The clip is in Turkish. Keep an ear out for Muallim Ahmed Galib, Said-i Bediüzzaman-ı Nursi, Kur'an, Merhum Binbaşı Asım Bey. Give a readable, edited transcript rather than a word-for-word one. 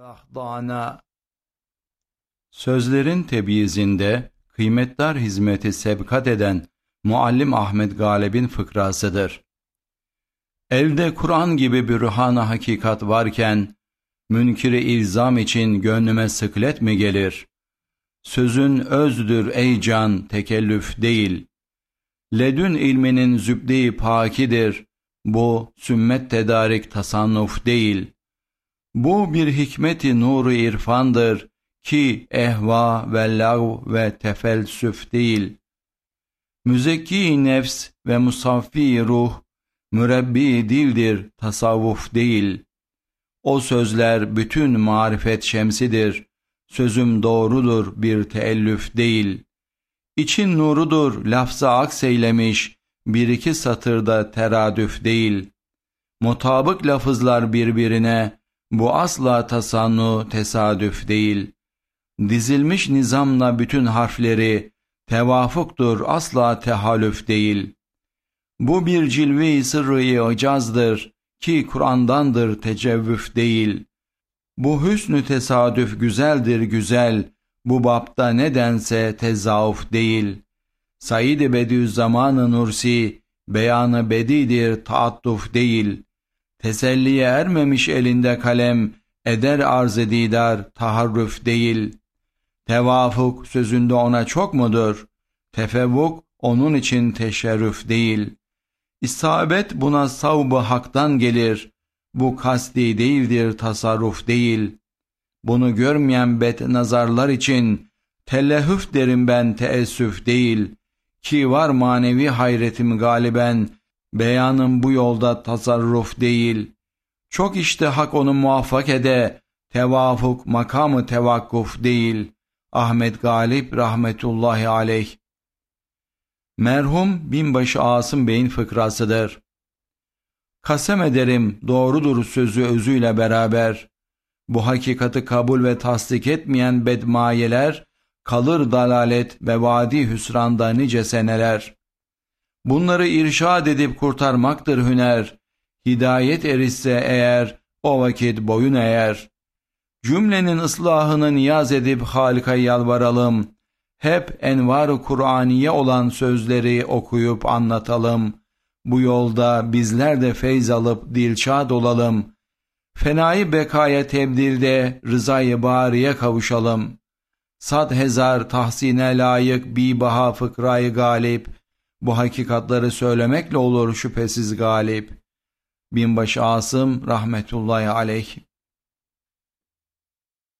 Rahdana Sözlerin tebiyizinde kıymetdar hizmeti sebkat eden Muallim Ahmed Galib'in fıkrasıdır. Elde Kur'an gibi bir ruhana hakikat varken, münkiri ilzam için gönlüme sıklet mi gelir? Sözün özdür ey can, tekellüf değil. Ledün ilminin zübde-i pakidir, bu sümmet tedarik tasannuf değil. Bu bir hikmeti nuru irfandır ki ehva ve lav ve tefelsüf değil. Müzekki nefs ve musaffi ruh, mürebbi dildir tasavvuf değil. O sözler bütün marifet şemsidir, sözüm doğrudur bir teellüf değil. İçin nurudur lafza akseylemiş, bir iki satırda teradüf değil. Mutabık lafızlar birbirine, bu asla tasannu tesadüf değil. Dizilmiş nizamla bütün harfleri, tevafuktur asla tehalüf değil. Bu bir cilve-i sırr-ı icazdır ki Kur'an'dandır tecevvüf değil. Bu hüsnü tesadüf güzeldir güzel, bu bapta nedense tezavuf değil. Said-i Bediüzzaman-ı Nursi, beyanı bedidir taattuf değil. Teselliye ermemiş elinde kalem, eder arz-ı didar taharruf değil. Tevafuk sözünde ona çok mudur? Tefevvuk onun için teşerrüf değil. İsabet buna savb-ı haktan gelir. Bu kasti değildir tasarruf değil. Bunu görmeyen bet nazarlar için tellehüf derim ben teessüf değil. Ki var manevi hayretim galiben, beyanım bu yolda tasarruf değil. Çok işte hak onu muvaffak ede, tevafuk makamı tevakkuf değil. Ahmet Galip rahmetullahi aleyh. Merhum Binbaşı Asım Bey'in fıkrasıdır. Kasem ederim doğrudur sözü özüyle beraber. Bu hakikati kabul ve tasdik etmeyen bedmayeler, kalır dalalet ve vadi hüsranda nice seneler. Bunları irşad edip kurtarmaktır hüner. Hidayet erişse eğer, o vakit boyun eğer. Cümlenin ıslahını niyaz edip Halik'a yalvaralım. Hep envar-ı Kur'aniye olan sözleri okuyup anlatalım. Bu yolda bizler de feyz alıp dilşad olalım. Fenayı bekaya tebdilde rızayı bariye kavuşalım. Sad hezar tahsine layık bibaha fıkrayı galip. Bu hakikatları söylemekle olur şüphesiz galip. Binbaşı Asım rahmetullahi aleyh.